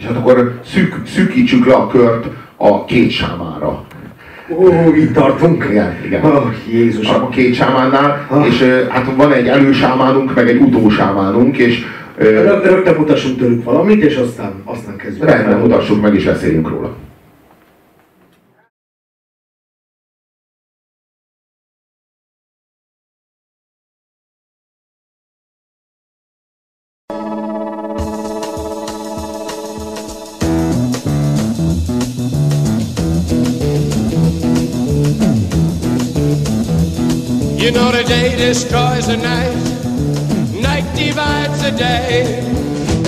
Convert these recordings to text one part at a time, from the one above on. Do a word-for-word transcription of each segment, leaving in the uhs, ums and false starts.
És hát akkor szűk, szűkítsük le a kört a két sámára. Ó, itt tartunk. Igen, igen. Oh, Jézusom. A két sámánnál, oh. És hát van egy elősámánunk, meg egy utósámánunk, és... Rögtön mutassunk tőlük valamit, és aztán, aztán kezdjük. Rendben, mutassuk meg, és beszéljünk róla. You know the day destroys the night, night divides the day.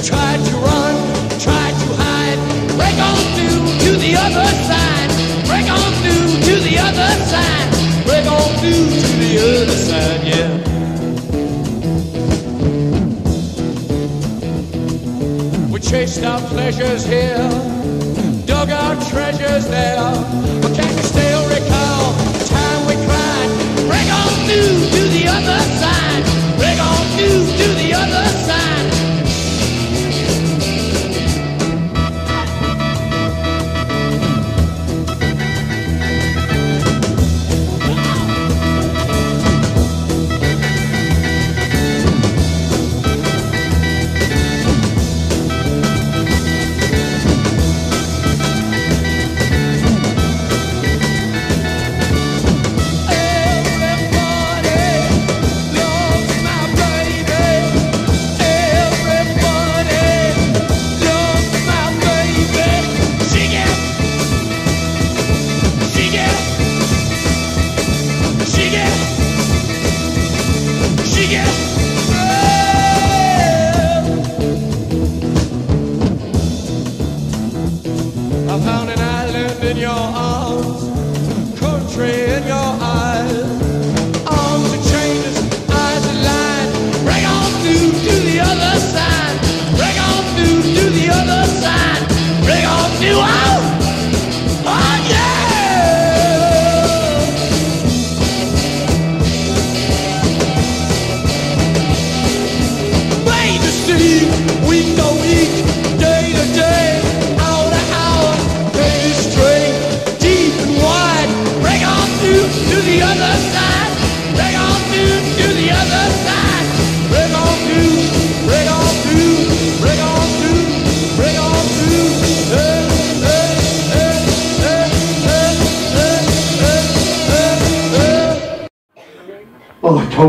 Try to run, try to hide, break on through to the other side. Break on through to the other side. Break on through to the other side, yeah. We chased our pleasures here, dug our treasures there. But can't you still recall the time we cried? Break on through to the other side. Break on through to the other side.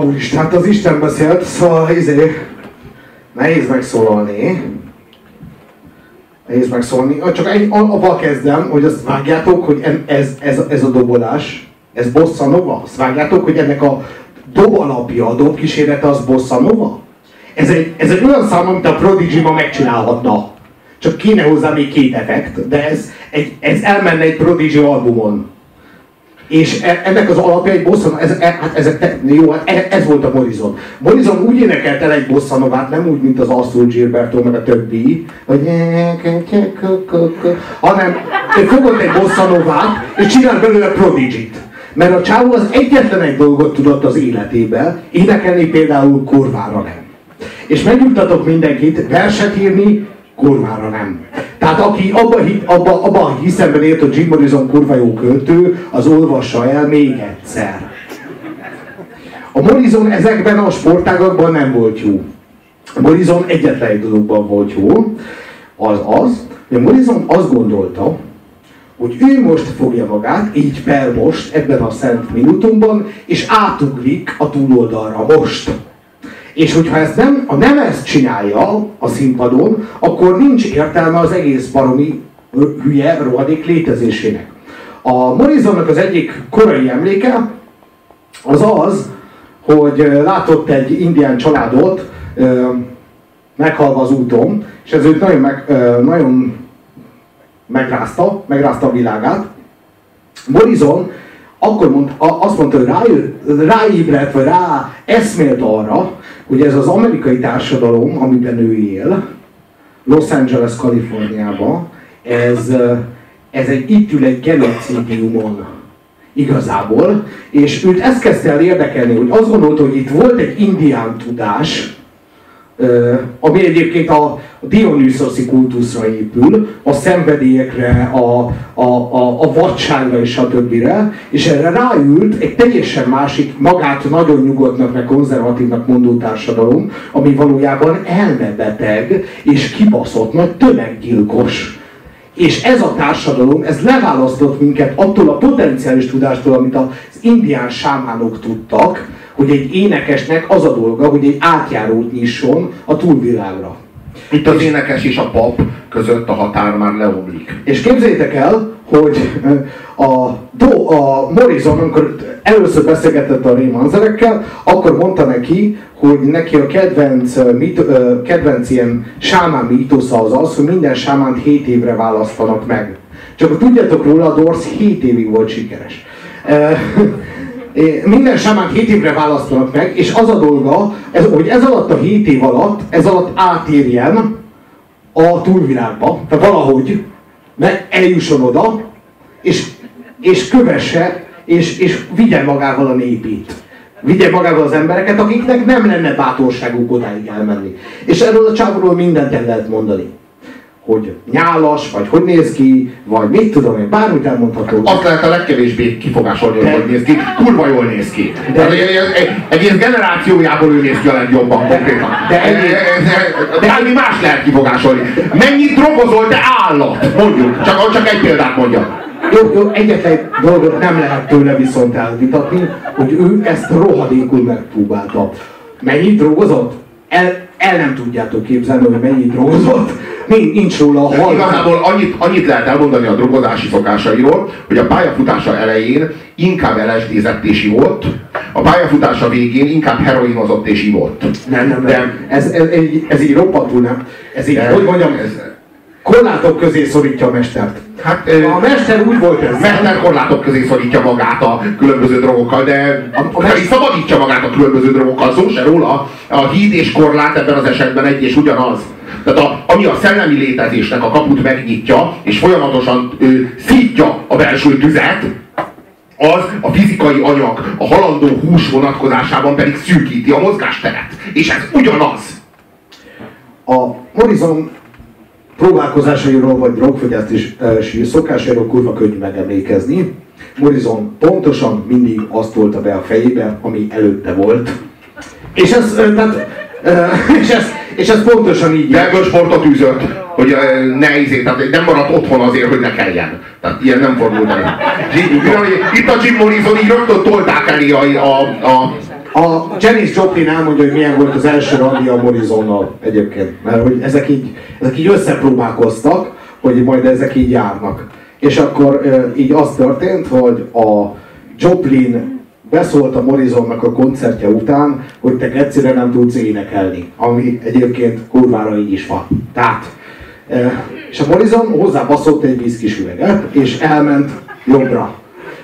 Úristen, hát az Isten beszélt, szóval izé, nehéz megszólalni. Nehéz megszólni. Csak egy, abban kezdem, hogy azt vágjátok, hogy ez, ez, ez a dobolás, ez bossa nova? Azt vágjátok, hogy ennek a dob alapja, a dob kísérlete az bossa nova? Ez egy, ez egy olyan szám, amit a Prodigy ma megcsinálhatna. Csak kéne hozzá még két effekt, de ez, egy, ez elmenne egy Prodigy albumon. És ennek az alapja egy bosszanova, ez, hát ezek, jó, ez volt a Morrison. Morrison úgy énekelt el egy bosszanovát, nem úgy, mint az Astro Gilberto, meg a többi, hogy hanem fogott egy bosszanovát, és csinált belőle Prodigy-t. Mert a csávó az egyetlen egy dolgot tudott az életében, énekelni például korvára nem. És megnyugtatok mindenkit, verset írni korvára nem. Tehát aki abban abba, abba hiszemben ért, hogy Jim Morrison kurva jó költő, az olvassa el még egyszer. A Morrison ezekben a sportágakban nem volt jó. A Morrison egyetlen egy dologban volt jó. Az az, hogy a Morrison azt gondolta, hogy ő most fogja magát, így fel most, ebben a szent minutumban, és átugrik a túloldalra most. És hogyha ez nem, ha nem ezt csinálja a színpadon, akkor nincs értelme az egész baromi hülye rohadék létezésének. A Morrisonnak az egyik korai emléke az az, hogy látott egy indián családot meghalva az úton, és ez őt nagyon, meg, nagyon megrázta, megrázta a világát. Morrison akkor mond, azt mondta, hogy rá, ráébredt, vagy rá eszmélt arra, hogy ez az amerikai társadalom, amiben ő él, Los Angeles, Kaliforniában, ez, ez egy itt ül egy genocidiumon igazából, és őt ezt kezdte el érdekelni, hogy azt gondolta, hogy itt volt egy indián tudás, ami egyébként a dionüszoszi kultuszra épül, a szenvedélyekre, a, a, a, a vadságra és a többire, és erre ráült egy teljesen másik, magát nagyon nyugodtnak, meg konzervatívnak mondó társadalom, ami valójában elmebeteg és kibaszott nagy tömeggyilkos. És ez a társadalom, ez leválasztott minket attól a potenciális tudástól, amit az indián sámánok tudtak, hogy egy énekesnek az a dolga, hogy egy átjárót nyisson a túlvilágra. Itt az énekes és a pap között a határ már leomlik. És képzeljétek el, hogy a, a Morrison, amikor először beszélgetett a Ray Manzarekkel, akkor mondta neki, hogy neki a kedvenc, mit, kedvenc ilyen sámán mítosza az az, hogy minden sámánt hét évre választanak meg. Csak tudjátok róla, a Dorsz hét évig volt sikeres. Minden sámán hét évre választanak meg, és az a dolga, ez, hogy ez alatt a hét év alatt, ez alatt átérjen a túlvilágba, tehát valahogy eljusson oda, és, és kövesse, és, és vigye magával a népét. Vigye magával az embereket, akiknek nem lenne bátorságuk odáig elmenni. És erről a csávról mindent el lehet mondani. Hogy nyálas, vagy hogy néz ki, vagy mit tudom én, bármit elmondható. Azt lehet a legkevésbé kifogásolni, hogy hogy néz ki, kurva jól néz ki. De egész generációjából ő néz ki a legjobban konkrétan. De mi más lehet kifogásolni. Mennyit drogozol, te állat, mondjuk. Csak, csak egy példát mondja. Jó, jó, egyetlen dolgot nem lehet tőle viszont elvitatni, hogy ő ezt rohadékul megpróbálta. Mennyit drogozott? El, el nem tudjátok képzelni, hogy mennyit drogozott. Nincs róla a halvány. Igazából annyit, annyit lehet elmondani a drogozási szokásairól, hogy a pályafutása elején inkább el es dézett és ivott, a pályafutása végén inkább heroinozott és ivott. Nem, nem, De, nem. Ez, ez, ez, így, ez így roppantul nem. Ez így, nem, hogy mondjam, ez, korlátok közé szorítja a mestert. Hát, a mester úgy volt ez. A mester korlátok közé szorítja magát a különböző drogokkal, de a, a mester... szabadítja magát a különböző drogokkal, szó se róla. A híd és korlát ebben az esetben egy és ugyanaz. Tehát a, ami a szellemi létezésnek a kaput megnyitja, és folyamatosan ő, szítja a belső tüzet, az a fizikai anyag, a halandó hús vonatkozásában pedig szűkíti a mozgásteret. És ez ugyanaz. A Morrison próbálkozásairól vagy drogfogyasztási szokásairól kurva könnyű megemlékezni. Morrison pontosan mindig azt tolta be a fejébe, ami előtte volt. És ez, tehát, és ez, és ez pontosan így. De ebből sportot űzött, hogy ne izé, tehát nem maradt otthon azért, hogy ne kelljen. Tehát ilyen nem fordult el. Itt a Jim Morrison így rögtön tolták elé a... a, a A Janis Joplin elmondja, hogy milyen volt az első randi a Morrisonnal egyébként, mert hogy ezek így, ezek így összepróbálkoztak, hogy majd ezek így járnak. És akkor így az történt, hogy a Joplin beszólt a Morrisonnak a koncertje után, hogy te egyszerűen nem tudsz énekelni, ami egyébként kurvára így is van. Tehát, és a Morrison hozzábaszott egy vízkis üveget, és elment jobbra.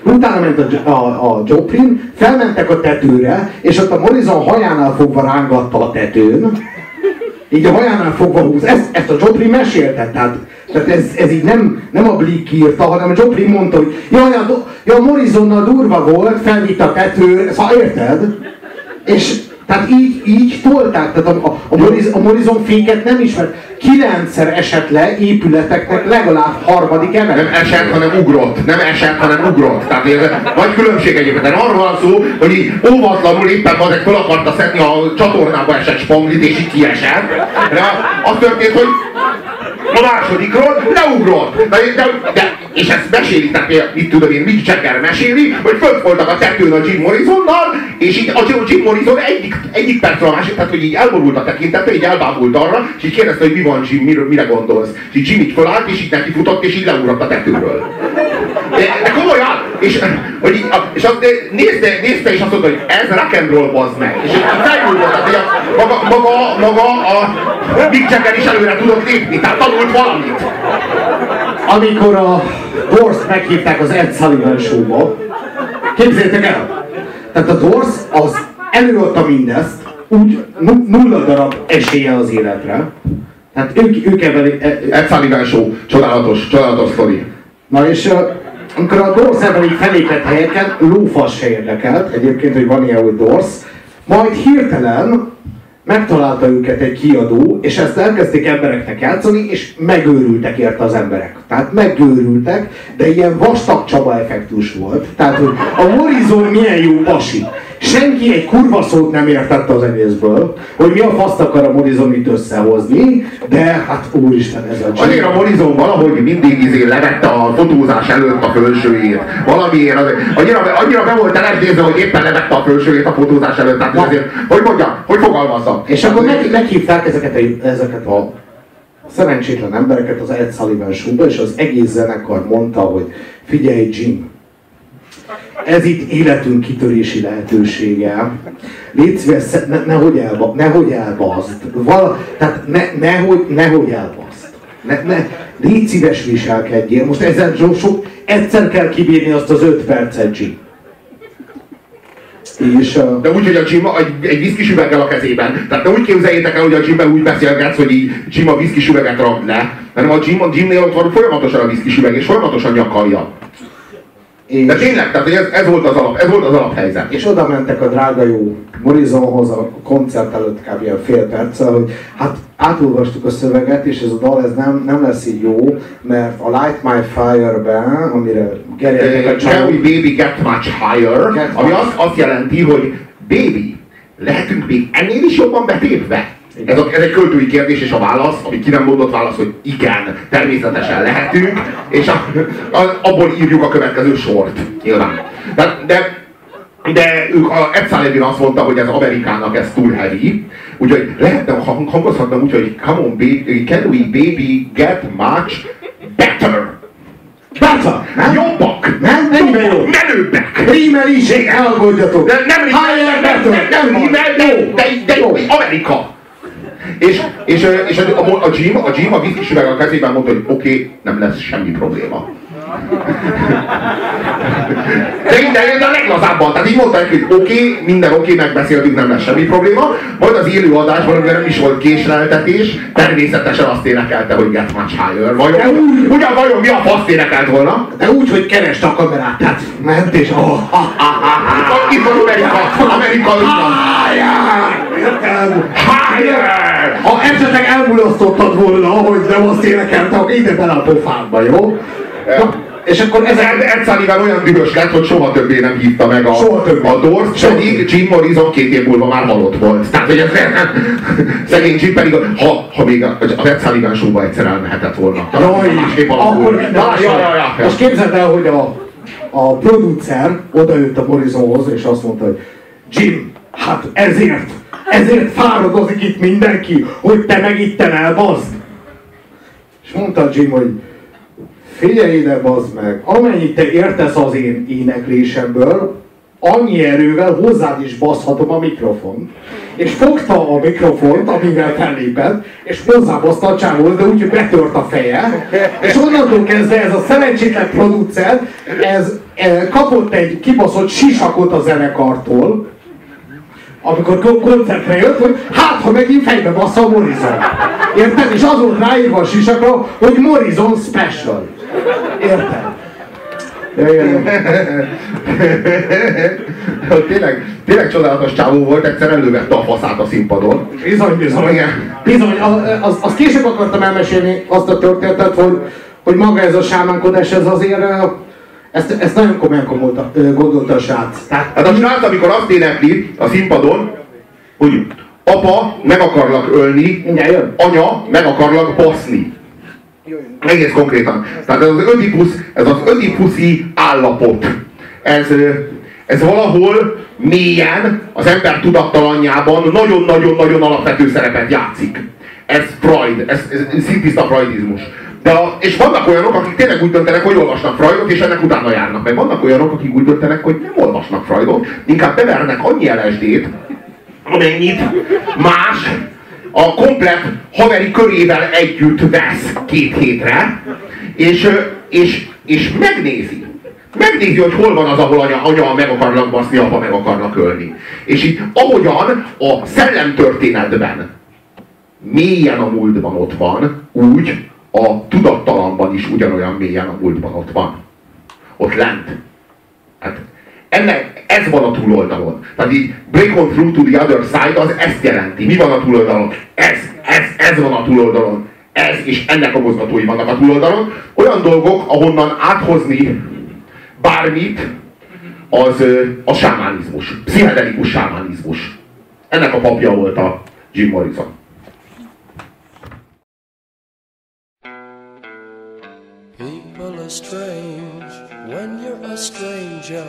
Utána ment a, a, a Joplin, felmentek a tetőre, és ott a Morrison hajánál fogva rángatta a tetőn, így a hajánál fogva húz. Ezt, ezt a Joplin mesélte, tehát, tehát ez, ez így nem, nem a Blick írta, hanem a Joplin mondta, hogy jaj, a, ja, a Morrisonnal durva volt, felvitt a tetőre, szóval érted? És tehát így, így tolták, tehát a, a, a Morrison féket nem ismert. Kilencszer esett le épületeknek legalább harmadik emelet. Nem esett, hanem ugrott. Nem esett, hanem ugrott. Tehát nagy különbség egyébként. De arról van szó, hogy így óvatlanul éppen valaki fel akarta szedni a csatornába esett spanglit, és így kiesett. De az történt, hogy a másodikról leugrott. De, de, de, és ezt mesélik, tehát mit tudom én, Mick Jagger meséli, hogy fönt voltak a tetőn a Jim Morrisonnal, és így a Jim Morrison egyik, egyik percre a másik, tehát hogy így elborult a tekintete, így elbábult arra, és így kérdezte, hogy mi van Jim, mire, mire gondolsz. És így Jim így fölállt, és így neki futott, és így leugrott a tetőről. De, de komolyan! És, hogy, és azt nézte, nézte, és azt mondta, hogy ez rock'n'roll, bazd meg! És felgyújtott, tehát hogy a, maga, maga, maga a Mick Jagger is előre tudott lépni, tehát tanult valamit. Amikor a Dorst meghívták az Ed Sullivan Show-ba, képzeljétek el! Tehát a Dorst az előadta mindezt, úgy nulla darab esélye az életre. Tehát ők, ők ebben... Ed Sullivan Show, csodálatos, csodálatos sztori. Na és amikor a Dorst ebben így felépett helyeken, lófasz se érdekelt, egyébként, hogy van ilyen, hogy Dorst, majd hirtelen megtalálta őket egy kiadó, és ezt elkezdték embereknek játszani, és megőrültek érte az emberek. Tehát megőrültek, de ilyen vastag Csaba effektus volt. Tehát, hogy a Morizon milyen jó pasi. Senki egy kurva szót nem értette az egészből, hogy mi a faszt akar a Morizon itt összehozni, de hát úristen ez a csinál. Azért a Morizon valahogy mindig izé levette a fotózás előtt a fölsőjét. Valamiért az, annyira, annyira be volt elefnézve, hogy éppen levette a fölsőjét a fotózás előtt. Tehát azért, hogy mondjam, hogy fogalmazzam. És akkor meg, meghívták ezeket a, ezeket a szerencsétlen embereket az Ed Sullivan Show-ba, és az egész zenekar mondta, hogy figyelj Jim, ez itt életünk kitörési lehetősége. Légy szíves, ne, nehogy, elba, nehogy elbaszd. Val, tehát ne, nehogy, nehogy elbaszd. Ne, ne, légy szíves viselkedjél. Most ezzel so, so, egyszer kell kibírni azt az öt percet, Jim. És, uh... de úgy, hogy a Jim egy, egy viszkis üveggel a kezében. Tehát ne úgy képzeljétek el, hogy a Jimben úgy beszélgetsz, hogy így Jim a viszkis üveget rakd le. Mert a Jim, a Jimnél ott van folyamatosan a viszkis üveg, és folyamatosan nyakalja. És de tényleg, tehát ez, ez, volt az alap, ez volt az alaphelyzet. És oda mentek a drága jó Morizonhoz a koncert előtt kb. Ilyen fél perccel, hogy hát átolvastuk a szöveget, és ez a dal ez nem, nem lesz így jó, mert a Light My Fire-ben, amire gerjedtek a csalók... Can we baby get much higher? Get ami much. Azt, azt jelenti, hogy baby, lehetünk még ennél is jobban betépve? Ez, a, ez egy költői kérdés, és a válasz, ami ki nem mondott válasz, hogy igen, természetesen lehetünk, és a, a, abból írjuk a következő sort, nyilván. De, de, de ők a Ed Sullivan azt mondta, hogy ez Amerikának ez túl heavy, úgyhogy lehetne, ha hangozhatnám úgy, hogy come on baby, can we baby get much better? Better! Nem? Jobbak! Nem? Mennyiben jobb? Menőbbek! Rímeliség, elgondjatok! Nem, nem rímel, better! Nem, nem rímel, de, de, de jó, Amerika! És, és, és a, a Jim a, Jim a viszkis üveg a kezében mondta, hogy oké, okay, nem lesz semmi probléma. De így a leglazábban, tehát így mondta neki, hogy oké, okay, minden oké, okay, megbeszéltünk, nem lesz semmi probléma. Majd az élő adásban, amikor nem is volt késleltetés, természetesen azt énekelte, hogy get much higher. Vajon, ugyan vajon mi a fasz énekelt volna? De úgy, hogy kereste a kamerát, tehát ment és... Oh, ha, ha, ha, ha. Itt van Amerika, Amerika után. Higher! Ha esetleg elmulasztottad volna, hogy nem azt énekelte, akkor ide bele a pofádba, jó? Na, és akkor ez Ed Sullivan olyan dühös lett, hogy soha többé nem hívta meg a, a Dorst, pedig Jim Morrison két év múlva már halott volt. Tehát, hogy ez szegény Jim pedig, ha, ha még a, a Ed Sullivan Show-ba egyszer elmehetett volna. Jaj, akkor jaj, most képzeld el, hogy a, a producer odajött a Morrisonhoz, és azt mondta, hogy Jim, hát ezért, ezért fáradozik itt mindenki, hogy te meg itten elbaszd. És mondta Jim, hogy figyelj ide, bazd meg, amennyit te értesz az én éneklésemből, annyi erővel hozzád is baszhatom a mikrofont. És fogta a mikrofont, amivel fellépett, és hozzábaszta a csávóhoz, de úgy, hogy betört a feje. És onnantól kezdve ez a szerencsétlen producer, ez eh, kapott egy kibaszott sisakot a zenekartól, amikor koncertre jött, hogy hát, ha megint fejbe bassza a Morizon. Érted? És azon ráírva a sisakra, hogy Morizon Special. Érted? tényleg, tényleg csodálatos csávó volt, egyszer elővette a faszát a színpadon. Bizony, bizony. Bizony, azt az később akartam elmesélni azt a történetet, hogy, hogy maga ez a sámánkodás, ez azért... Ezt, ezt nagyon komolyan gondolta a srác. Hát a srác, amikor azt énekli a színpadon, hogy apa, meg akarlak ölni, anya, meg akarlak baszni. Egész konkrétan. Tehát ez az ödipusz, ez az ödipuszi állapot. Ez, ez valahol mélyen az ember tudattalanjában nagyon-nagyon-nagyon alapvető szerepet játszik. Ez Freud, ez, ez szintiszta freudizmus. De a, és vannak olyanok, akik tényleg úgy döntenek, hogy olvasnak Freudot, és ennek utána járnak meg. Vannak olyanok, akik úgy döntenek, hogy nem olvasnak Freudot, inkább bevernek annyi el es dét, amennyit más a komplett haveri körével együtt vesz két hétre, és, és, és megnézi. Megnézi, hogy hol van az, ahol anya, anya meg akarnak baszni, apa meg akarnak ölni. És így ahogyan a szellemtörténetben mélyen a múltban ott van, úgy, a tudattalanban is ugyanolyan mélyen a múltban ott van. Ott lent. Hát ennek, Ez van a túloldalon. Tehát így break on through to the other side, az ezt jelenti. Mi van a túloldalon? Ez, ez, ez van a túloldalon. Ez és ennek a mozgatói vannak a túloldalon. Olyan dolgok, ahonnan áthozni bármit, az a sámánizmus. Pszichedelikus sámánizmus. Ennek a papja volt a Jim Morrison. People are strange when you're a stranger.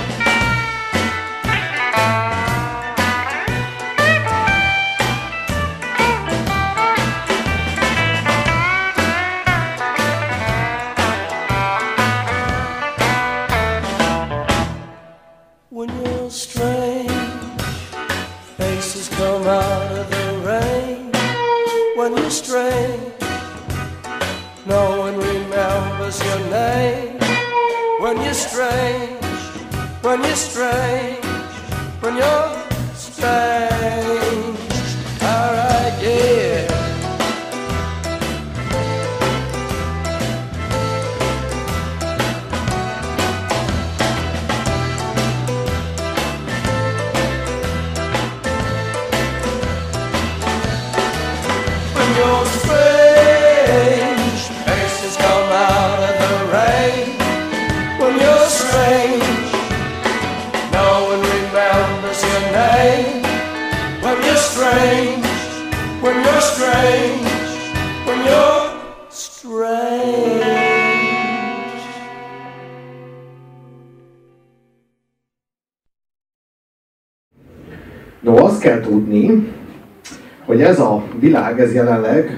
Hogy ez a világ, ez jelenleg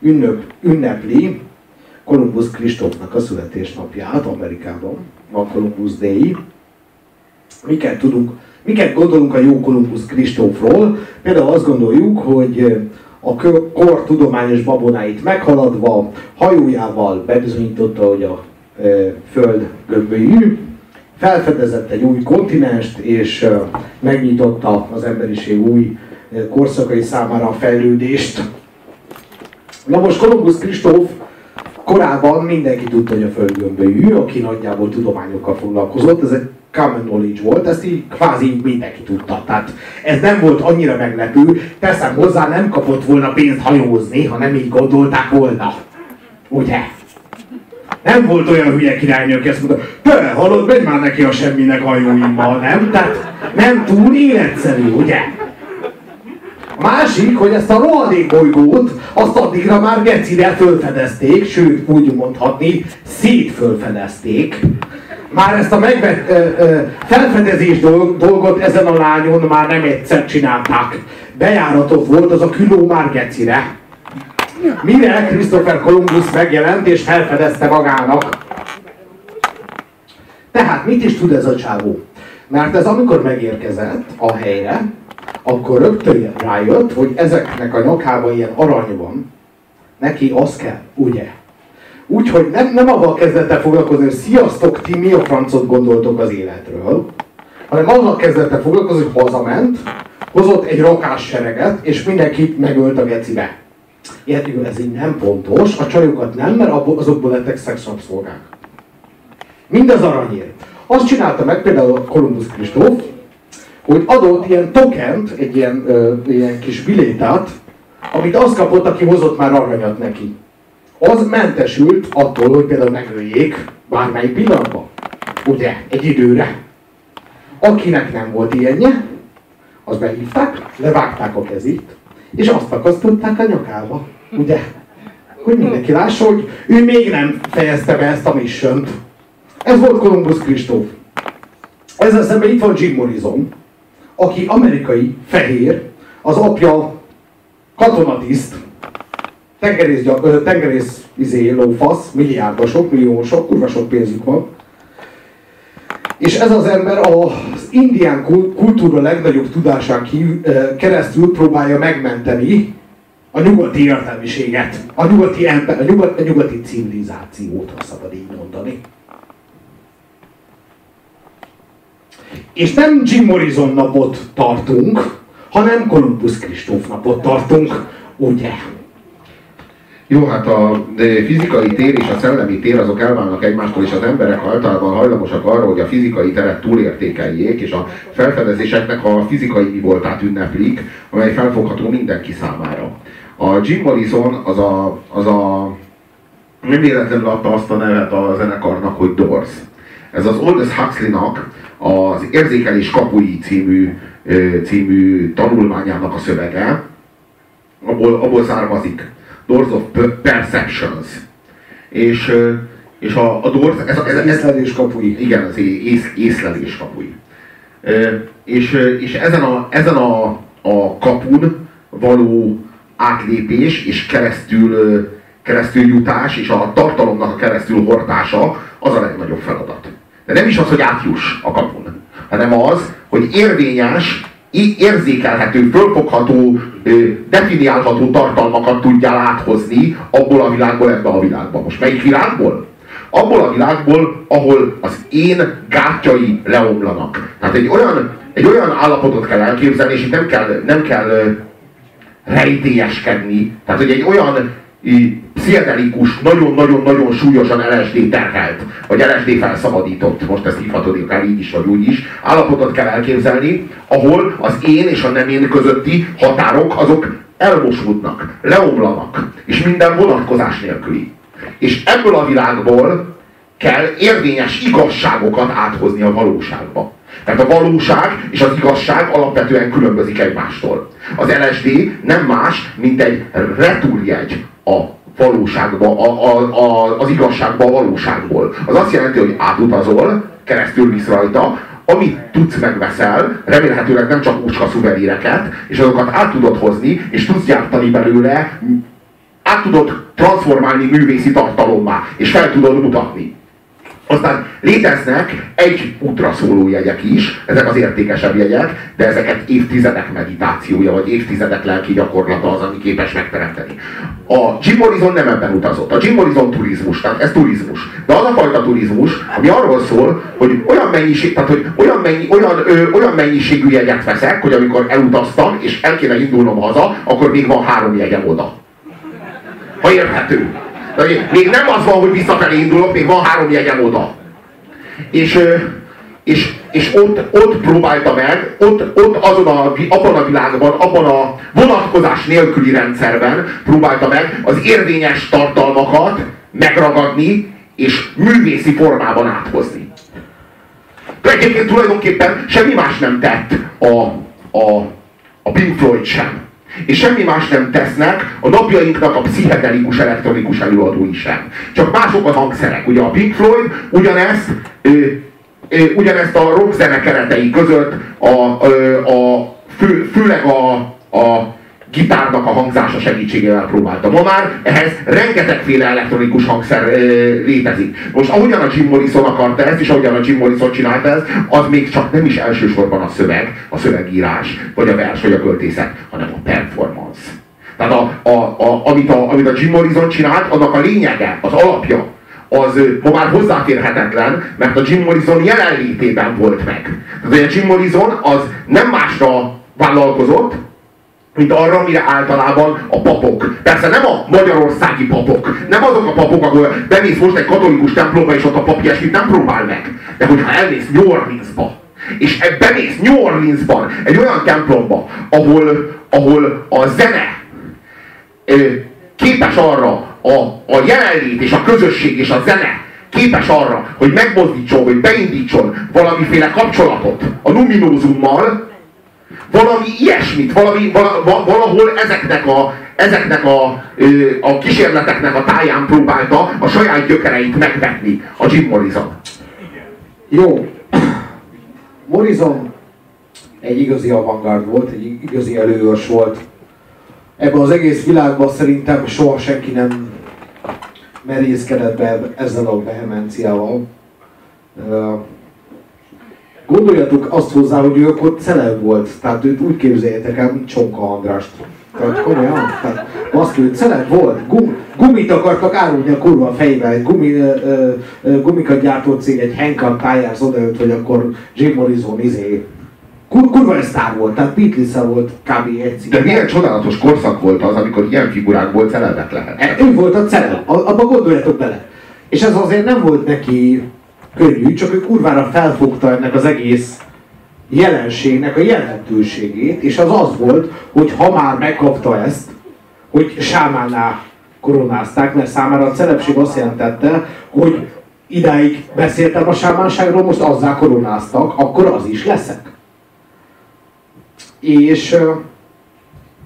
ünnep, ünnepli Kolumbusz Kristófnak a születésnapját Amerikában, van Kolumbusz Day. Miket tudunk, miket gondolunk a jó Kolumbusz Kristófról? Például azt gondoljuk, hogy a kor tudományos babonáit meghaladva, hajójával bebizonyította, hogy a Föld gömbölyű, felfedezett egy új kontinenst, és megnyitotta az emberiség új korszakai számára a fejlődést. Na most Kolumbusz Kristóf korában mindenki tudta, hogy a Föld gömbölyű, aki nagyjából tudományokkal foglalkozott, ez egy common knowledge volt, ezt így kvázi mindenki tudta. Tehát ez nem volt annyira meglepő, teszem hozzá, nem kapott volna pénzt hajózni, ha nem így gondolták volna. Ugye? Nem volt olyan hülye királynő, aki azt mondta, te halott, megy már neki a semminek hajóimmal, nem? Tehát nem túl életszerű, ugye? Másik, hogy ezt a rohadék bolygót, azt addigra már gecire fölfedezték, sőt, úgy mondhatni, szétfölfedezték. Már ezt a megvet, ö, ö, felfedezés dolgot ezen a lányon már nem egyszer csinálták. Bejáratot volt az a küló már gecire. Mire Christopher Columbus megjelent és felfedezte magának. Tehát mit is tud ez a csávó? Mert ez amikor megérkezett a helyre, akkor rögtön rájött, hogy ezeknek a nyakában ilyen arany van, neki az kell, ugye? Úgyhogy nem, nem avval kezdett el foglalkozni, hogy sziasztok, ti mi a francot gondoltok az életről, hanem azzal kezdett el foglalkozni, hogy hazament, hozott egy rakás sereget, és mindenkit megölt a gecibe. Értjük, ez így nem pontos, a csajokat nem, mert azokból lettek szexrabszolgák. Mindez aranyért. Azt csinálta meg például Kolumbusz Kristóf, hogy adott ilyen tokent, egy ilyen, ö, ilyen kis bilétát, amit az kapott, aki hozott már aranyat neki. Az mentesült attól, hogy például megöljék bármely pillanatban. Ugye, egy időre. Akinek nem volt ilyenje, az behívták, levágták a kezét, és azt akasztották a nyakába. Ugye? Hogy mindenki lássa, hogy ő még nem fejezte be ezt a missiont. Ez volt Kolumbusz Kristóf. Ezzel szemben itt van Jim Morrison, aki amerikai, fehér, az apja katonatiszt, tengerész, tengerész izé, lófasz, milliárdosok, milliósok, kurva sok pénzük van. És ez az ember az indián kultúra legnagyobb tudásán keresztül próbálja megmenteni a nyugati értelmiséget, a nyugati, ember, a nyugati, a nyugati civilizációt, ha szabad így mondani. És nem Jim Morrison napot tartunk, hanem Kolumbusz Kristóf napot tartunk, ugye? Jó, hát a fizikai tér és a szellemi tér azok elválnak egymástól, és az emberek általában hajlamosak arra, hogy a fizikai teret túlértékeljék, és a felfedezéseknek a fizikai mi voltát ünneplik, amely felfogható mindenki számára. A Jim Morrison az a, az a nem véletlenül adta azt a nevet a zenekarnak, hogy Doors. Ez az Aldous Huxley-nak az Érzékelés kapui című, című tanulmányának a szövege, abból, abból származik. Doors of Perceptions. És, és a, a Doors... Ez, ez, ez, észlelés kapui. Igen, az ész, észlelés kapui. És, és ezen, a, ezen a, a kapun való átlépés és keresztül, keresztül jutás és a tartalomnak a keresztül hordása az a legnagyobb feladat. De nem is az, hogy átjuss a kapun, hanem az, hogy érvényes, érzékelhető, fölfogható, definiálható tartalmakat tudjál áthozni abból a világból ebbe a világba. Most melyik világból? Abból a világból, ahol az én gátjai leomlanak. Tehát egy olyan, egy olyan állapotot kell elképzelni, és itt nem kell, nem kell rejtélyeskedni. Tehát, hogy egy olyan pszichedelikus, nagyon-nagyon-nagyon súlyosan el es dé terhelt, vagy el es dé felszabadított, most ezt hívhatod akár így is, vagy úgy is, állapotot kell elképzelni, ahol az én és a nem én közötti határok azok elmosódnak, leomlanak, és minden vonatkozás nélküli. És ebből a világból kell érvényes igazságokat áthozni a valóságba. Tehát a valóság és az igazság alapvetően különbözik egymástól. Az el es dé nem más, mint egy retúrjegy a valóságba, a, a, a, az igazságba a valóságból. Az azt jelenti, hogy átutazol, keresztül visz rajta, amit tudsz megveszel, remélhetőleg nem csak úcska szuveníreket, és azokat át tudod hozni, és tudsz gyártani belőle, át tudod transformálni művészi tartalommá, és fel tudod mutatni. Aztán léteznek egy útra szóló jegyek is, ezek az értékesebb jegyek, de ezeket évtizedek meditációja, vagy évtizedek lelki gyakorlata az, ami képes megteremteni. A Jim Morrison nem ebben utazott. A Jim Morrison turizmus, tehát ez turizmus. De az a fajta turizmus, ami arról szól, hogy olyan, mennyiség, tehát, hogy olyan, mennyi, olyan, ö, olyan mennyiségű jegyet veszek, hogy amikor elutaztam, és el kéne indulnom haza, akkor még van három jegyem oda. Ha érthető. De még nem az van, hogy visszafelé indulok, még van három jegyem oda. És, és, és ott, ott próbálta meg, ott, ott azon a, abban a világban, abban a vonatkozás nélküli rendszerben próbálta meg az érvényes tartalmakat megragadni és művészi formában áthozni. Egyébként tulajdonképpen semmi más nem tett a, a, a Pink Floyd sem. És semmi más nem tesznek a napjainknak a pszichedelikus elektronikus előadói sem. Csak mások a hangszerek. Ugye a Pink Floyd ugyanezt, ö, ö, ugyanezt a rock zene keretei között, a, ö, a, fő, főleg a, a gitárnak a hangzása segítségével próbálta. Ma már ehhez rengetegféle elektronikus hangszer ö, létezik. Most ahogyan a Jim Morrison akarta ezt, és ahogyan a Jim Morrison csinálta ezt, az még csak nem is elsősorban a szöveg, a szövegírás, vagy a vers, vagy a költészet, hanem a performance. Tehát a, a, a, amit, a, amit a Jim Morrison csinált, annak a lényege, az alapja, az ma már hozzáférhetetlen, mert a Jim Morrison jelenlétében volt meg. Tehát a Jim Morrison az nem másra vállalkozott, mint arra, amire általában a papok. Persze nem a magyarországi papok, nem azok a papok, ahol bemész most egy katolikus templomba, és ott a pap ilyesmit nem próbál meg. De hogyha elmész New Orleansba, és bemész New Orleansban egy olyan templomba, ahol, ahol a zene képes arra, a, a jelenlét és a közösség és a zene képes arra, hogy megmozdítson, hogy beindítson valamiféle kapcsolatot a luminózummal, valami ilyesmit, valami, valahol ezeknek a, ezeknek a, a kísérleteknek a táján próbálta a saját gyökereit megvetni a Jim Morrison. Jó. Morrison egy igazi avantgárd volt, egy igazi előőrs volt. Ebben az egész világban szerintem soha senki nem merészkedett be ezzel a vehemenciával. Gondoljatok azt hozzá, hogy ő akkor celeb volt, tehát őt úgy képzeljétek el, mint Csonka Andrást. Tehát komolyan, tehát azt mondja, celeb volt, Gum, gumit akartak árulni a kurva fejbe, egy gumi, ö, ö, gumikat gyártó cég, egy Henkan Tires odaült, hogy akkor Jim Morrison izé. Kur, kurva sztár volt, tehát Beatles-szel volt kb. Egy cím. De milyen csodálatos korszak volt az, amikor ilyen figurákból celebek lehetett. Ő volt a celeb, abba gondoljatok bele. És ez azért nem volt neki könnyű, csak ő kurvára felfogta ennek az egész jelenségnek a jelentőségét, és az az volt, hogy ha már megkapta ezt, hogy sámánná koronázták, mert számára a celebség azt jelentette, hogy idáig beszéltem a sámánságról, most azzá koronáztak, akkor az is leszek. És,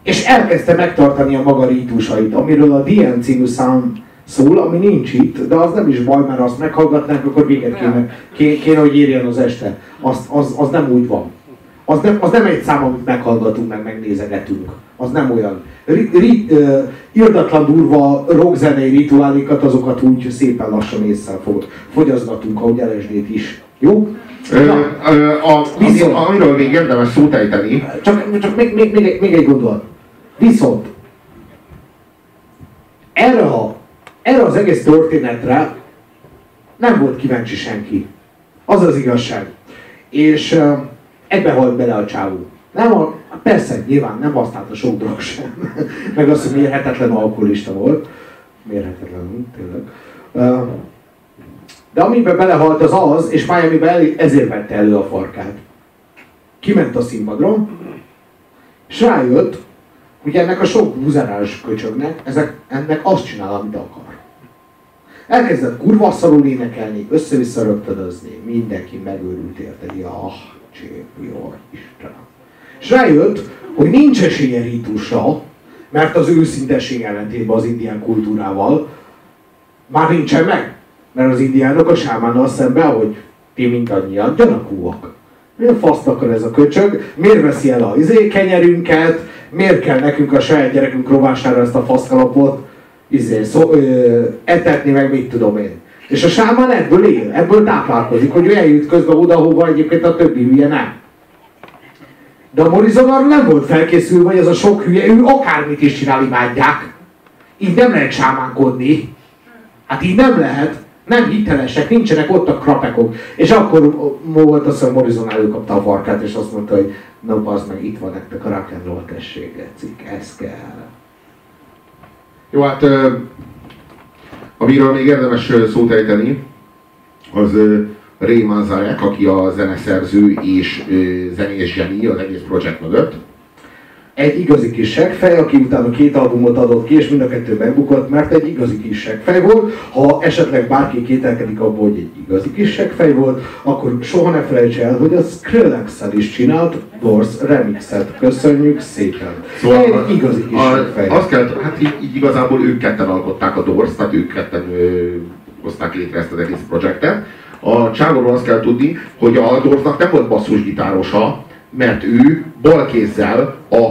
és elkezdte megtartani a maga rítusait, amiről a dé en című szám szól, ami nincs itt, de az nem is baj, mert azt meghallgatnánk, akkor véget kéne, kéne hogy érjen az este. Az, az, az nem úgy van. Az nem, az nem egy szám, amit meghallgatunk, meg megnézegetünk. Az nem olyan. Ri, ri, uh, irdatlan durva rockzenei rituálékat, azokat úgy szépen lassan észre fogyaszgatunk, ahogy el es dét is. Jó? Ö, ö, a, viszont, az, amiről még érdemes szót ejteni. Csak, csak még, még, még, még egy gondolat. Viszont erre a Erre az egész történetre nem volt kíváncsi senki. Az az igazság. És uh, ebbe halt bele a csávó. Nem a, persze, nyilván nem használt a sok drog sem. Meg azt, hogy mérhetetlen alkoholista volt. Mérhetetlen, tényleg. Uh, de amiben belehalt az az, és Miamiben ezért vette elő a farkát. Kiment a színpadra, és rájött, hogy ennek a sok buzerás köcsögnek, ezek, ennek azt csinál, amit akar. Elkezdett kurva szarul énekelni, össze-vissza röptönözni, mindenki megőrült érte, ja, csép, jó, Istenem. És rájött, hogy nincs esélye rítusra, mert az őszintesség ellentétben az indián kultúrával már nincsen meg, mert az indiánok a sámánnal szemben, hogy ti mindannyian gyanakúak. Milyen faszt akar ez a köcsög, miért veszi el a izé kenyerünket, miért kell nekünk a saját gyerekünk rovására ezt a faszkalapot izé, szó, ö, etetni, meg mit tudom én. És a sámán ebből él, ebből táplálkozik, hogy ő eljut közben oda, hova egyébként a többi hülye nem. De a Morrison arra nem volt felkészülve, hogy ez a sok hülye, ő akármit is csinál, imádják. Így nem lehet sámánkodni. Hát így nem lehet. Nem hitelesek, nincsenek ott a krapekok. És akkor volt az, hogy Morrison előkapta a farkát, és azt mondta, hogy na bazd meg, itt van nektek a rock and roll, tessék, cik, ez kell. Jó, hát amiről még érdemes szót ejteni, az Ray Manzarek, aki a zeneszerző és zenés zseni az egész projekt mögött. Egy igazi kis seggfej, aki utána két albumot adott ki, és mind a kettő megbukott, mert egy igazi kis seggfej volt. Ha esetleg bárki kételkedik abból, hogy egy igazi kis seggfej volt, akkor soha ne felejts el, hogy a Skrillex-szel is csinált Doors remixet. Köszönjük szépen! Szóval egy igazi kis seggfej. Azt kell, hát így, így igazából ők ketten alkották a Doors, tehát ők ketten ö, hozták létre ezt az egész projektet. A csávóról azt kell tudni, hogy a Doorsnak nem volt basszusgitárosa, mert ő balkézzel a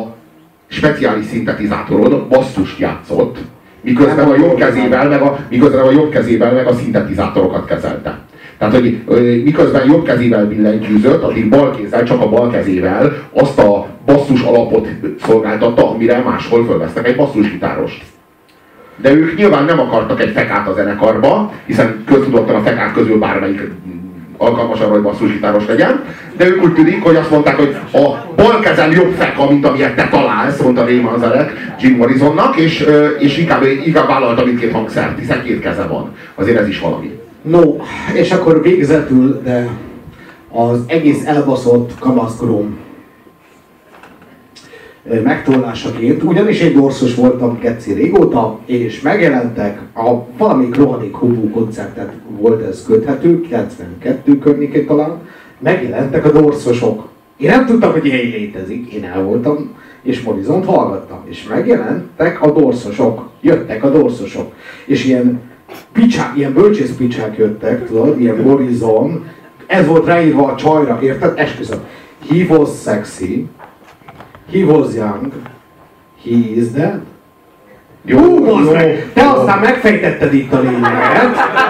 speciális szintetizátoron basszust játszott, miközben a jobb kezével meg a, miközben a, jobb kezével meg a szintetizátorokat kezelte. Tehát, hogy miközben jobb kezével billentyűzött, addig bal kézzel, csak a bal kezével azt a basszus alapot szolgáltatta, amire máshol fölvesztek egy basszusgitárost. De ők nyilván nem akartak egy fekát a zenekarba, hiszen köztudottan a fekák közül bármelyik alkalmas arra, hogy basszusgitáros legyen, de ők úgy tűnik, hogy azt mondták, hogy a bal kezel jobb feka, mint amilyet te találsz, mondta Ray Manzarek Jim Morrisonnak, és, és inkább, inkább vállalta mindkét hangszert, hiszen két keze van. Azért ez is valami. No, és akkor végzetül, de az egész elbaszott kamaszkorom megtorlásaként, ugyanis én dorszos voltam keci régóta, és megjelentek, a valamik Rohanik Hubú koncertet volt ez köthető, kilencvenkettő környékén talán, megjelentek a dorszosok. Én nem tudtam, hogy ilyen létezik, én el voltam, és Morrisont hallgattam, és megjelentek a dorszosok, jöttek a dorszosok, és ilyen picsák, ilyen bölcsészpicsák jöttek, tudod, ilyen Morrison, Ez volt ráírva a csajra, érted? Esküszöm. He was sexy, he was young, he is dead. Jó, jó, jó. Meg. Te aztán megfejtetted itt a lényeget.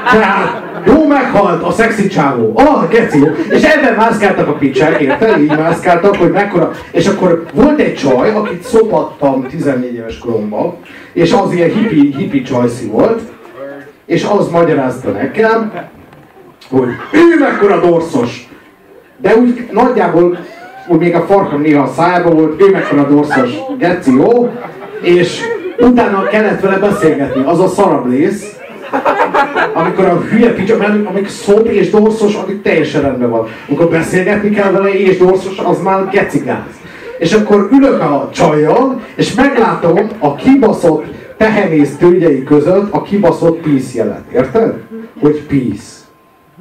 Tehát, jó, meghalt a szexi csávó. Ah, geci, jó. És ebben mászkáltak a picsák, érted? Így mászkáltak, hogy mekkora... És akkor volt egy csaj, akit szopattam tizennégy éves koromban, és az ilyen hippi, hippi csajszi volt, és az magyarázta nekem, hogy ő mekkora dorszos. De úgy nagyjából, úgy még a farkam néha a szájában volt, ő mekkora dorszos, geci, jó. És utána kellett vele beszélgetni, az a szarablész, amikor a hülye picsa, mert amik szop és dorszos, addig teljesen rendben van. Amikor beszélgetni kell vele és dorszos, az már gecigáz. És akkor ülök a csajjal, és meglátom a kibaszott tehenész tőgyei között a kibaszott peace jelet, érted? Hogy peace.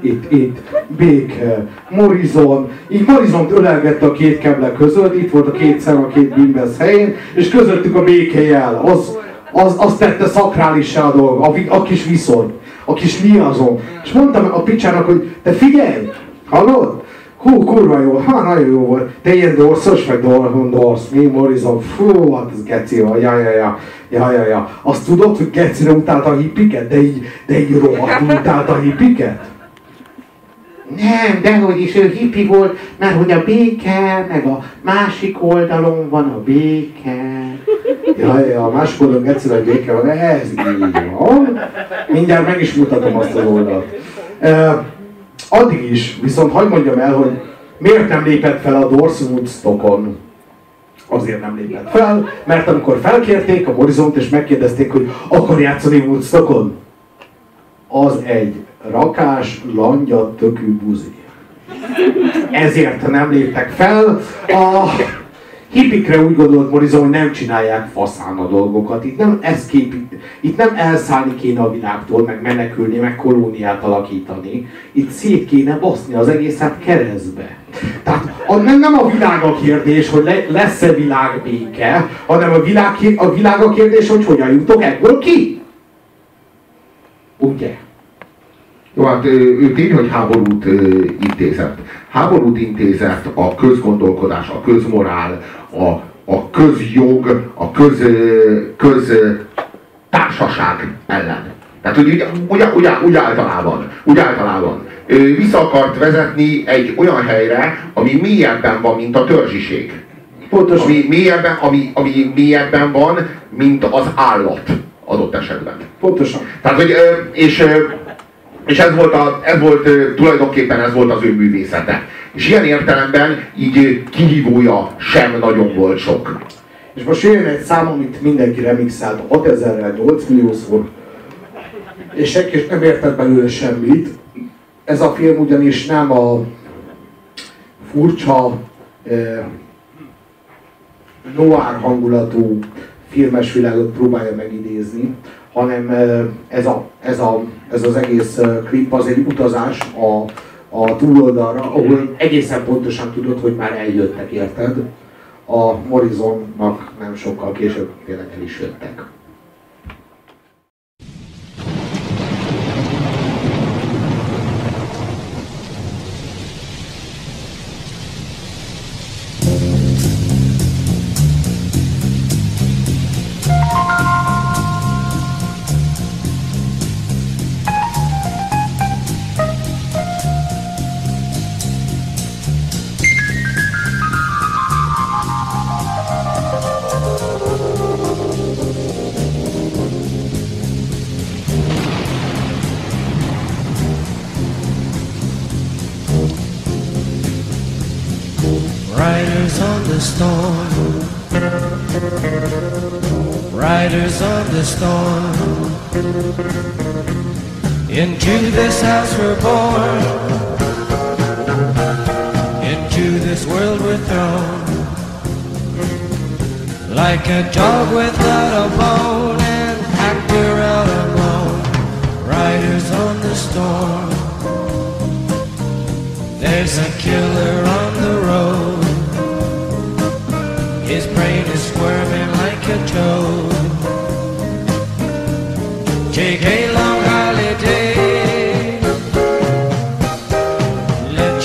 Itt, itt, béke, Morizon, így Morizont ölelgette a két keble között, itt volt a két szem a két bűnbesz helyén, és közöttük a békejel, az, az, az tette szakrálissá a dolg, a, a kis viszony, a kis liazon. És mondtam a picsának, hogy te figyelj, hallod? Hú, kurva jó, ha nagyon jó volt, te ilyen dorszos, meg dorsz, mi Morizon, fú, hát ez geci, ja, ja, ja. Ja, ja, ja. Azt tudod, hogy gecire utálta a hippiket, de így, de így rohadtul utálta a hippiket? Nem, dehogy is, ő hippi volt, mert hogy a béke, meg a másik oldalon van a béke. Jaj, ja, a másik oldalon egyszerűen béke van, ez így van. Mindjárt meg is mutatom azt az oldalt. Uh, addig is, viszont hagyd mondjam el, hogy miért nem lépett fel a Dorsz Woodstockon? Azért nem lépett fel, mert amikor felkérték a Morizont és megkérdezték, hogy akar játszani Woodstockon, az egy rakás, langyat, tökű buzi. Ezért nem léptek fel. A hippikre úgy gondolt Morizon, hogy nem csinálják faszán a dolgokat. Itt nem, ez képít, itt nem elszállni kéne a világtól, meg menekülni, meg kolóniát alakítani. Itt szét kéne baszni az egészet keresztbe. Tehát a, nem, nem a világ a kérdés, hogy le, lesz-e világbéke, hanem a világ, a világ a kérdés, hogy hogyan jutok ebből ki. Ugye? Jó, hát ő tény, hogy háborút intézett. Háborút intézett a közgondolkodás, a közmorál, a, a közjog, a köz, köztársaság ellen. Tehát úgy, úgy, úgy, úgy általában, úgy általában. Ő vissza akart vezetni egy olyan helyre, ami mélyebben van, mint a törzsiség. Pontos. Ami mélyebben, ami, ami mélyebben van, mint az állat adott esetben. Pontosan. Tehát, hogy, és... És ez volt, a, ez volt tulajdonképpen ez volt az ő művészete. És ilyen értelemben így kihívója sem nagyon volt sok. És most jön egy szám, amit mindenki remixált hatezerrel nyolc milliószor. És senki nem értett belőle semmit. Ez a film ugyanis nem a furcsa eh, noir hangulatú filmes világot próbálja megidézni, hanem ez, a, ez, a, ez az egész klip az egy utazás a, a túloldalra, ahol egészen pontosan tudod, hogy már eljöttek, érted? A Morizonnak nem sokkal később tényleg el is jöttek. Riders of the storm, into this house we're born, into this world we're thrown, like a dog without a bone, an actor out alone. Riders on the storm, there's a killer on the road. His brain is squirming like a toad. Take a long holiday. Let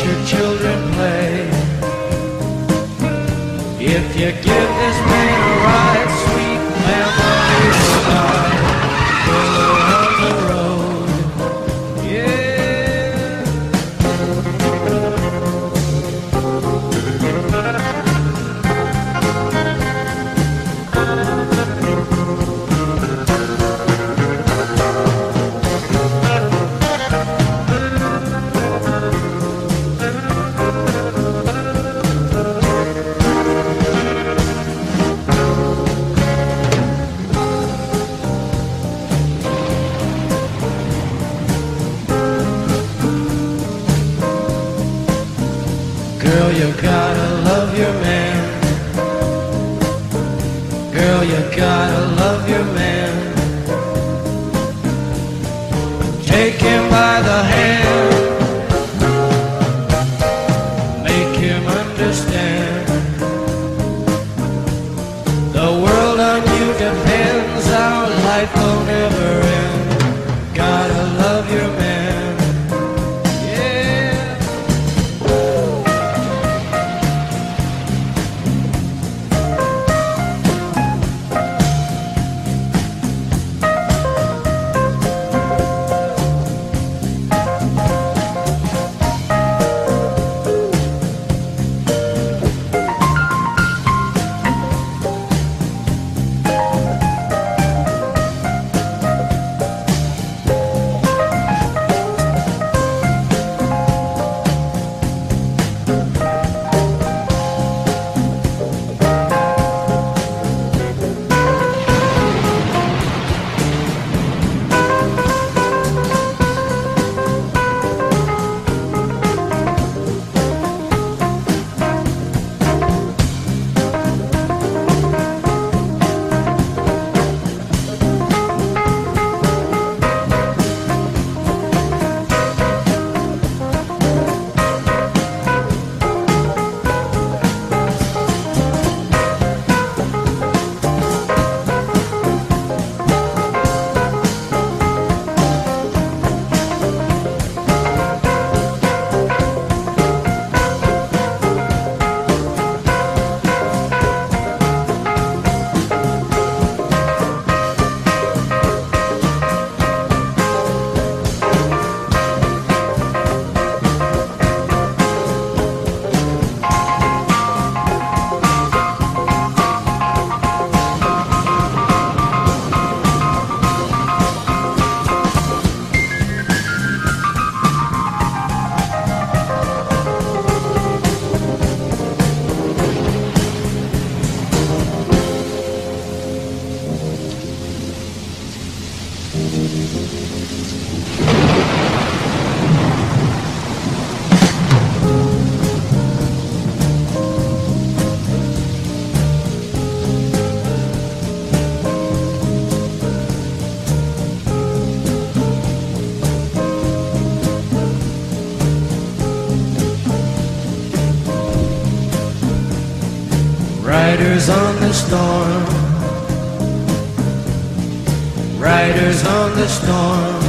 love your man. Girl, you gotta love your man. Take him by the hand. Make him understand. The world on you depends. Our life will never end. Gotta love your man. Riders on the storm. Riders on the storm.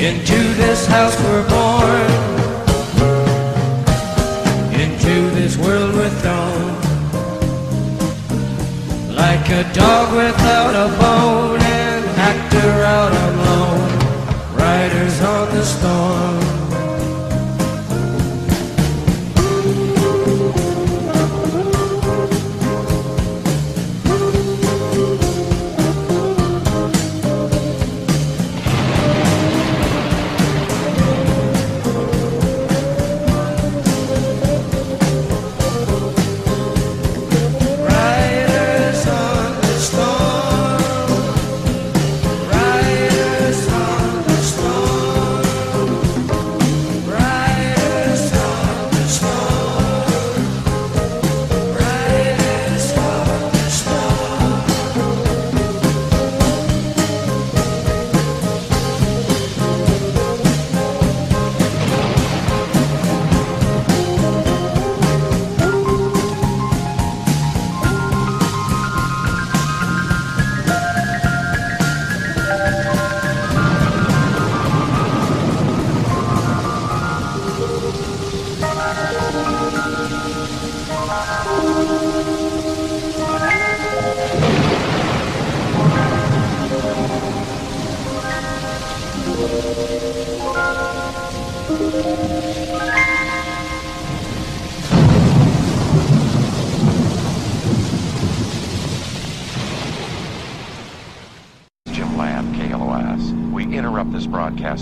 Into this house we're born. Into this world we're thrown. Like a dog without a bone, an actor out alone. Riders on the storm.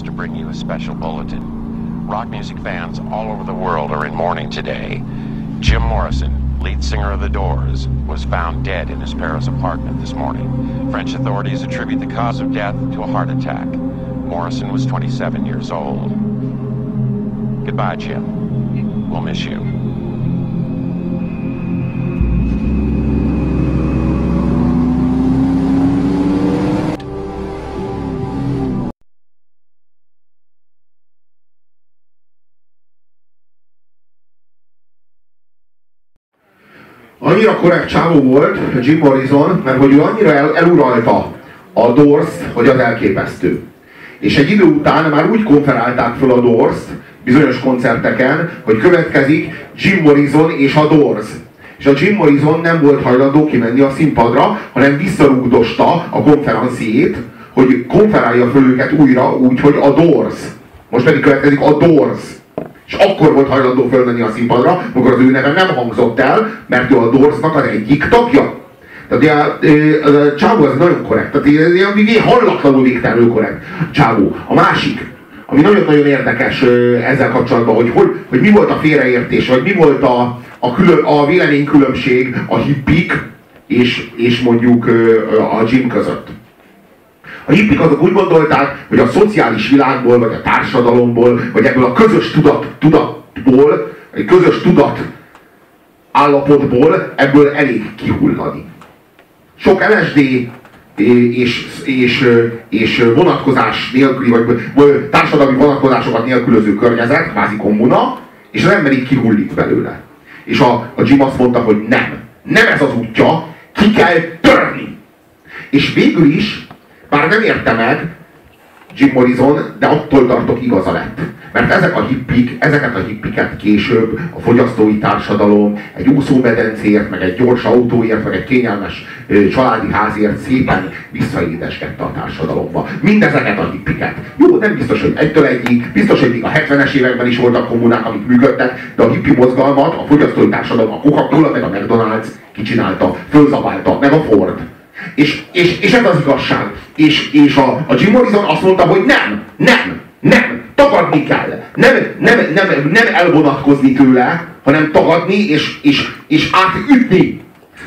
To bring you a special bulletin. Rock music fans all over the world are in mourning today. Jim Morrison, lead singer of The Doors, was found dead in his Paris apartment this morning. French authorities attribute the cause of death to a heart attack. Morrison was twenty-seven years old. Goodbye, Jim. We'll miss you. annyira korrekt csávó volt Jim Morrison, mert hogy ő annyira el, eluralta a Doors-t, hogy az elképesztő. És egy idő után már úgy konferálták fel a Doors-t bizonyos koncerteken, hogy következik Jim Morrison és a Doors. És a Jim Morrison nem volt hajlandó kimenni a színpadra, hanem visszarúgdosta a konferenciét, hogy konferálja fel őket újra úgy, hogy a Doors. Most pedig következik a Doors. És akkor volt hajlandó fölmenni a színpadra, amikor az ő neve nem hangzott el, mert ő a Doorsnak az egyik tagja. Tehát a csávó az nagyon korrekt. Tehát ilyen hallatlanul végtelenül korrekt csávó. A másik, ami nagyon-nagyon érdekes ezzel kapcsolatban, hogy, hogy, hogy mi volt a félreértés, vagy mi volt a, a, külön, a véleménykülönbség a hippik és, és mondjuk a Jim között. A hippik azok úgy gondolták, hogy a szociális világból, vagy a társadalomból, vagy ebből a közös tudat, tudatból, egy közös tudat állapotból ebből elég kihullani. Sok el es dé és, és, és vonatkozás nélküli, vagy társadalmi vonatkozásokat nélkülöző környezet, kvázi kommuna, és az ember így kihullik belőle. És a, a Jim azt mondta, hogy nem. Nem ez az útja, ki kell törni. És végül is, bár nem érte meg Jim Morrison, de attól tartok igaza lett. Mert ezek a hippik, ezeket a hippiket később a fogyasztói társadalom egy úszómedencéért, meg egy gyors autóért, meg egy kényelmes családi házért szépen visszaédeskedte a társadalomba. Mindezeket a hippiket. Jó, nem biztos, hogy egytől egyik, biztos, hogy még a hetvenes években is voltak kommunák, amik működtek, de a hippi mozgalmat a fogyasztói társadalom, a Coca-Cola, meg a McDonald's kicsinálta, fölzabálta, meg a Ford. És, és, és ez az igazság. És, és a, a Jim Morrison azt mondta, hogy nem, nem, nem, tagadni kell. Nem, nem, nem, nem elvonatkozni tőle, hanem tagadni és, és, és átütni.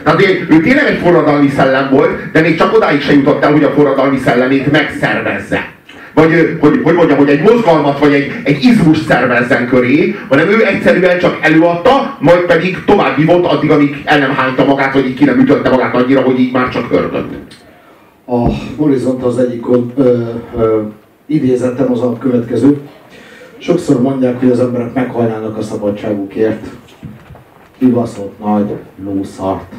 Tehát ő, ő tényleg egy forradalmi szellem volt, de még csak odáig se jutott el, hogy a forradalmi szellemét megszervezze. Vagy, hogy, hogy mondjam, hogy egy mozgalmat, vagy egy, egy izmus szervezzen köré, hanem ő egyszerűen csak előadta, majd pedig tovább vívott addig, amíg el nem hányta magát, vagy így ki nem ütötte magát annyira, hogy így már csak ördönt. A Morrisont az egyik ö, ö, idézetem az a következő. Sokszor mondják, hogy az emberek meghajlálnak a szabadságukért. Kibaszott nagy lószart.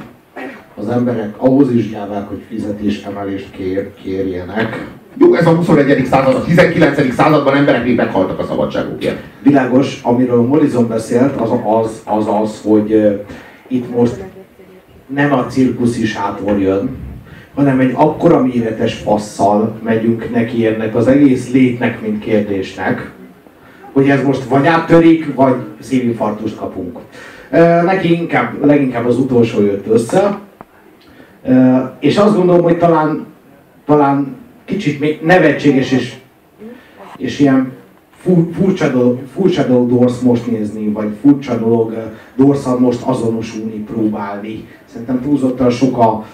Az emberek ahhoz is gyávák, hogy fizetésemelést kér, kérjenek. Jó, ez a huszonegyedik század, a tizenkilencedik században emberek még meghaltak a szabadságukért. Világos, amiről Morrison beszélt, az az, az, az hogy uh, itt most nem a cirkusz is hátul jön, hanem egy akkora méretes fasszal megyünk neki ennek az egész létnek, mint kérdésnek, hogy ez most vagy áttörik, vagy szívinfarktust kapunk. Uh, neki inkább, leginkább az utolsó jött össze, uh, és azt gondolom, hogy talán, talán kicsit még nevetséges és, és ilyen furcsa dolog, furcsa dolog Doors most nézni, vagy furcsa dolog Doorssal most azonosulni, próbálni. Szerintem túlzottan sok a,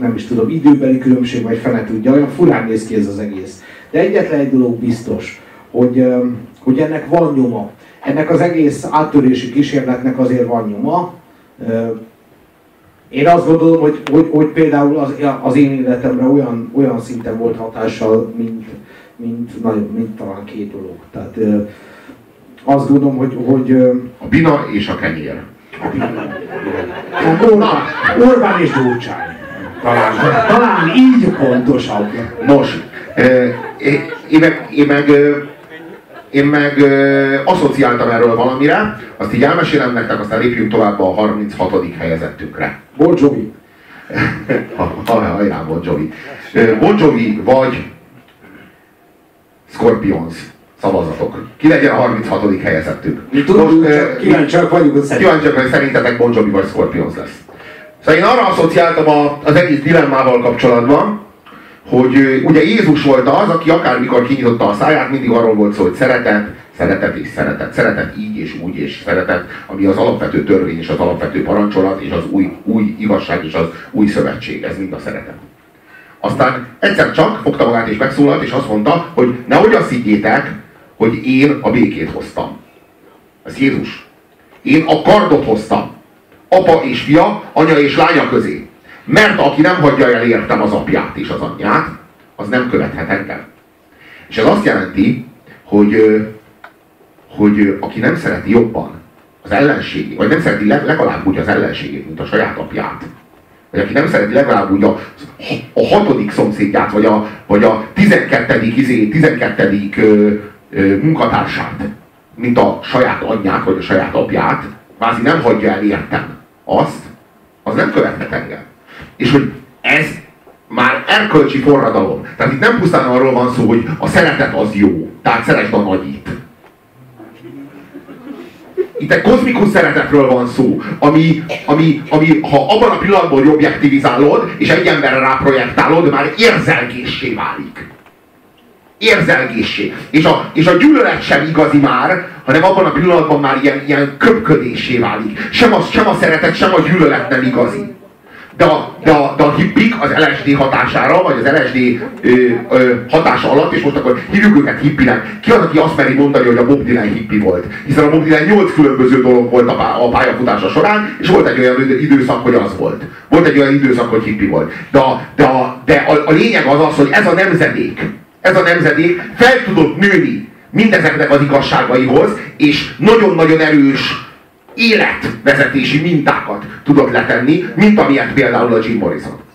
nem is tudom, időbeli különbség, vagy fene tudja, olyan furán néz ki ez az egész. De egyetlen egy dolog biztos, hogy, hogy ennek van nyoma. Ennek az egész áttörési kísérletnek azért van nyoma. Én azt gondolom, hogy, hogy, hogy például az, az én életemre olyan, olyan szinten volt hatással, mint, mint, nagyon, mint talán két dolog. Tehát ö, azt gondolom, hogy, hogy... A bina és a kenyér. A bina. Or, Orbán és Gyurcsány. Talán, talán így pontosabb. Nos, ö, én meg... Én meg ö, Én meg ö, asszociáltam erről valamire, azt így elmesélem nektek, aztán lépjünk tovább a harminchatodik helyezettünkre. Bon Jovi. Hajrá, Bon Jovi. Bon Jovi vagy Scorpions. Szavazatok. Ki legyen a harminchatodik helyezettünk? Most kíváncsiak vagyunk, hogy szerintetek Bon Jovi vagy Scorpions lesz. Szóval én arra asszociáltam a, az egész dilemmával kapcsolatban, hogy ugye Jézus volt az, aki akármikor kinyitotta a száját, mindig arról volt szó, hogy szeretet, szeretet és szeretet, szeretet így és úgy és szeretet, ami az alapvető törvény és az alapvető parancsolat és az új, új igazság és az új szövetség, ez mind a szeretet. Aztán egyszer csak fogta magát és megszólalt és azt mondta, hogy nehogy azt higgyétek, hogy én a békét hoztam. Ez Jézus. Én a kardot hoztam. Apa és fia, anya és lánya közé. Mert aki nem hagyja el értem az apját és az anyját, az nem követhet engem. És ez azt jelenti, hogy, hogy aki nem szereti jobban, az ellenségét, vagy nem szereti legalább úgy az ellenségét, mint a saját apját. Vagy aki nem szereti legalább úgy a, a hatodik szomszédját, vagy a, vagy a tizenkettedik, izé, tizenkettedik ö, ö, munkatársát, mint a saját anyját, vagy a saját apját, vázi nem hagyja el értem azt, az nem követhet engem. És hogy ez már erkölcsi forradalom. Tehát itt nem pusztán arról van szó, hogy a szeretet az jó, tehát szeresd a nagyit. Itt egy kozmikus szeretetről van szó, ami, ami, ami ha abban a pillanatban objektivizálod, és egy emberre ráprojektálod, már érzelgéssé válik. Érzelgéssé. És a, és a gyűlölet sem igazi már, hanem abban a pillanatban már ilyen, ilyen köpködéssé válik. Sem, az, sem a szeretet, sem a gyűlölet nem igazi. De a, de a, de a hippik az el es dé hatására, vagy az el es dé ö, ö, hatása alatt, és most akkor hívjuk őket hippinek. Ki az, aki azt meri mondani, hogy a Bob Dylan hippi volt? Hiszen a Bob Dylan nyolc különböző dolog volt a pályafutása során, és volt egy olyan időszak, hogy az volt. Volt egy olyan időszak, hogy hippi volt. De, de, de a, a lényeg az az, hogy ez a nemzedék, ez a nemzedék fel tudott nőni mindezeknek az igazságaihoz, és nagyon-nagyon erős életvezetési mintákat tudod letenni, mint amilyet például a Jim Morrison.